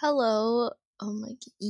hello. Oh my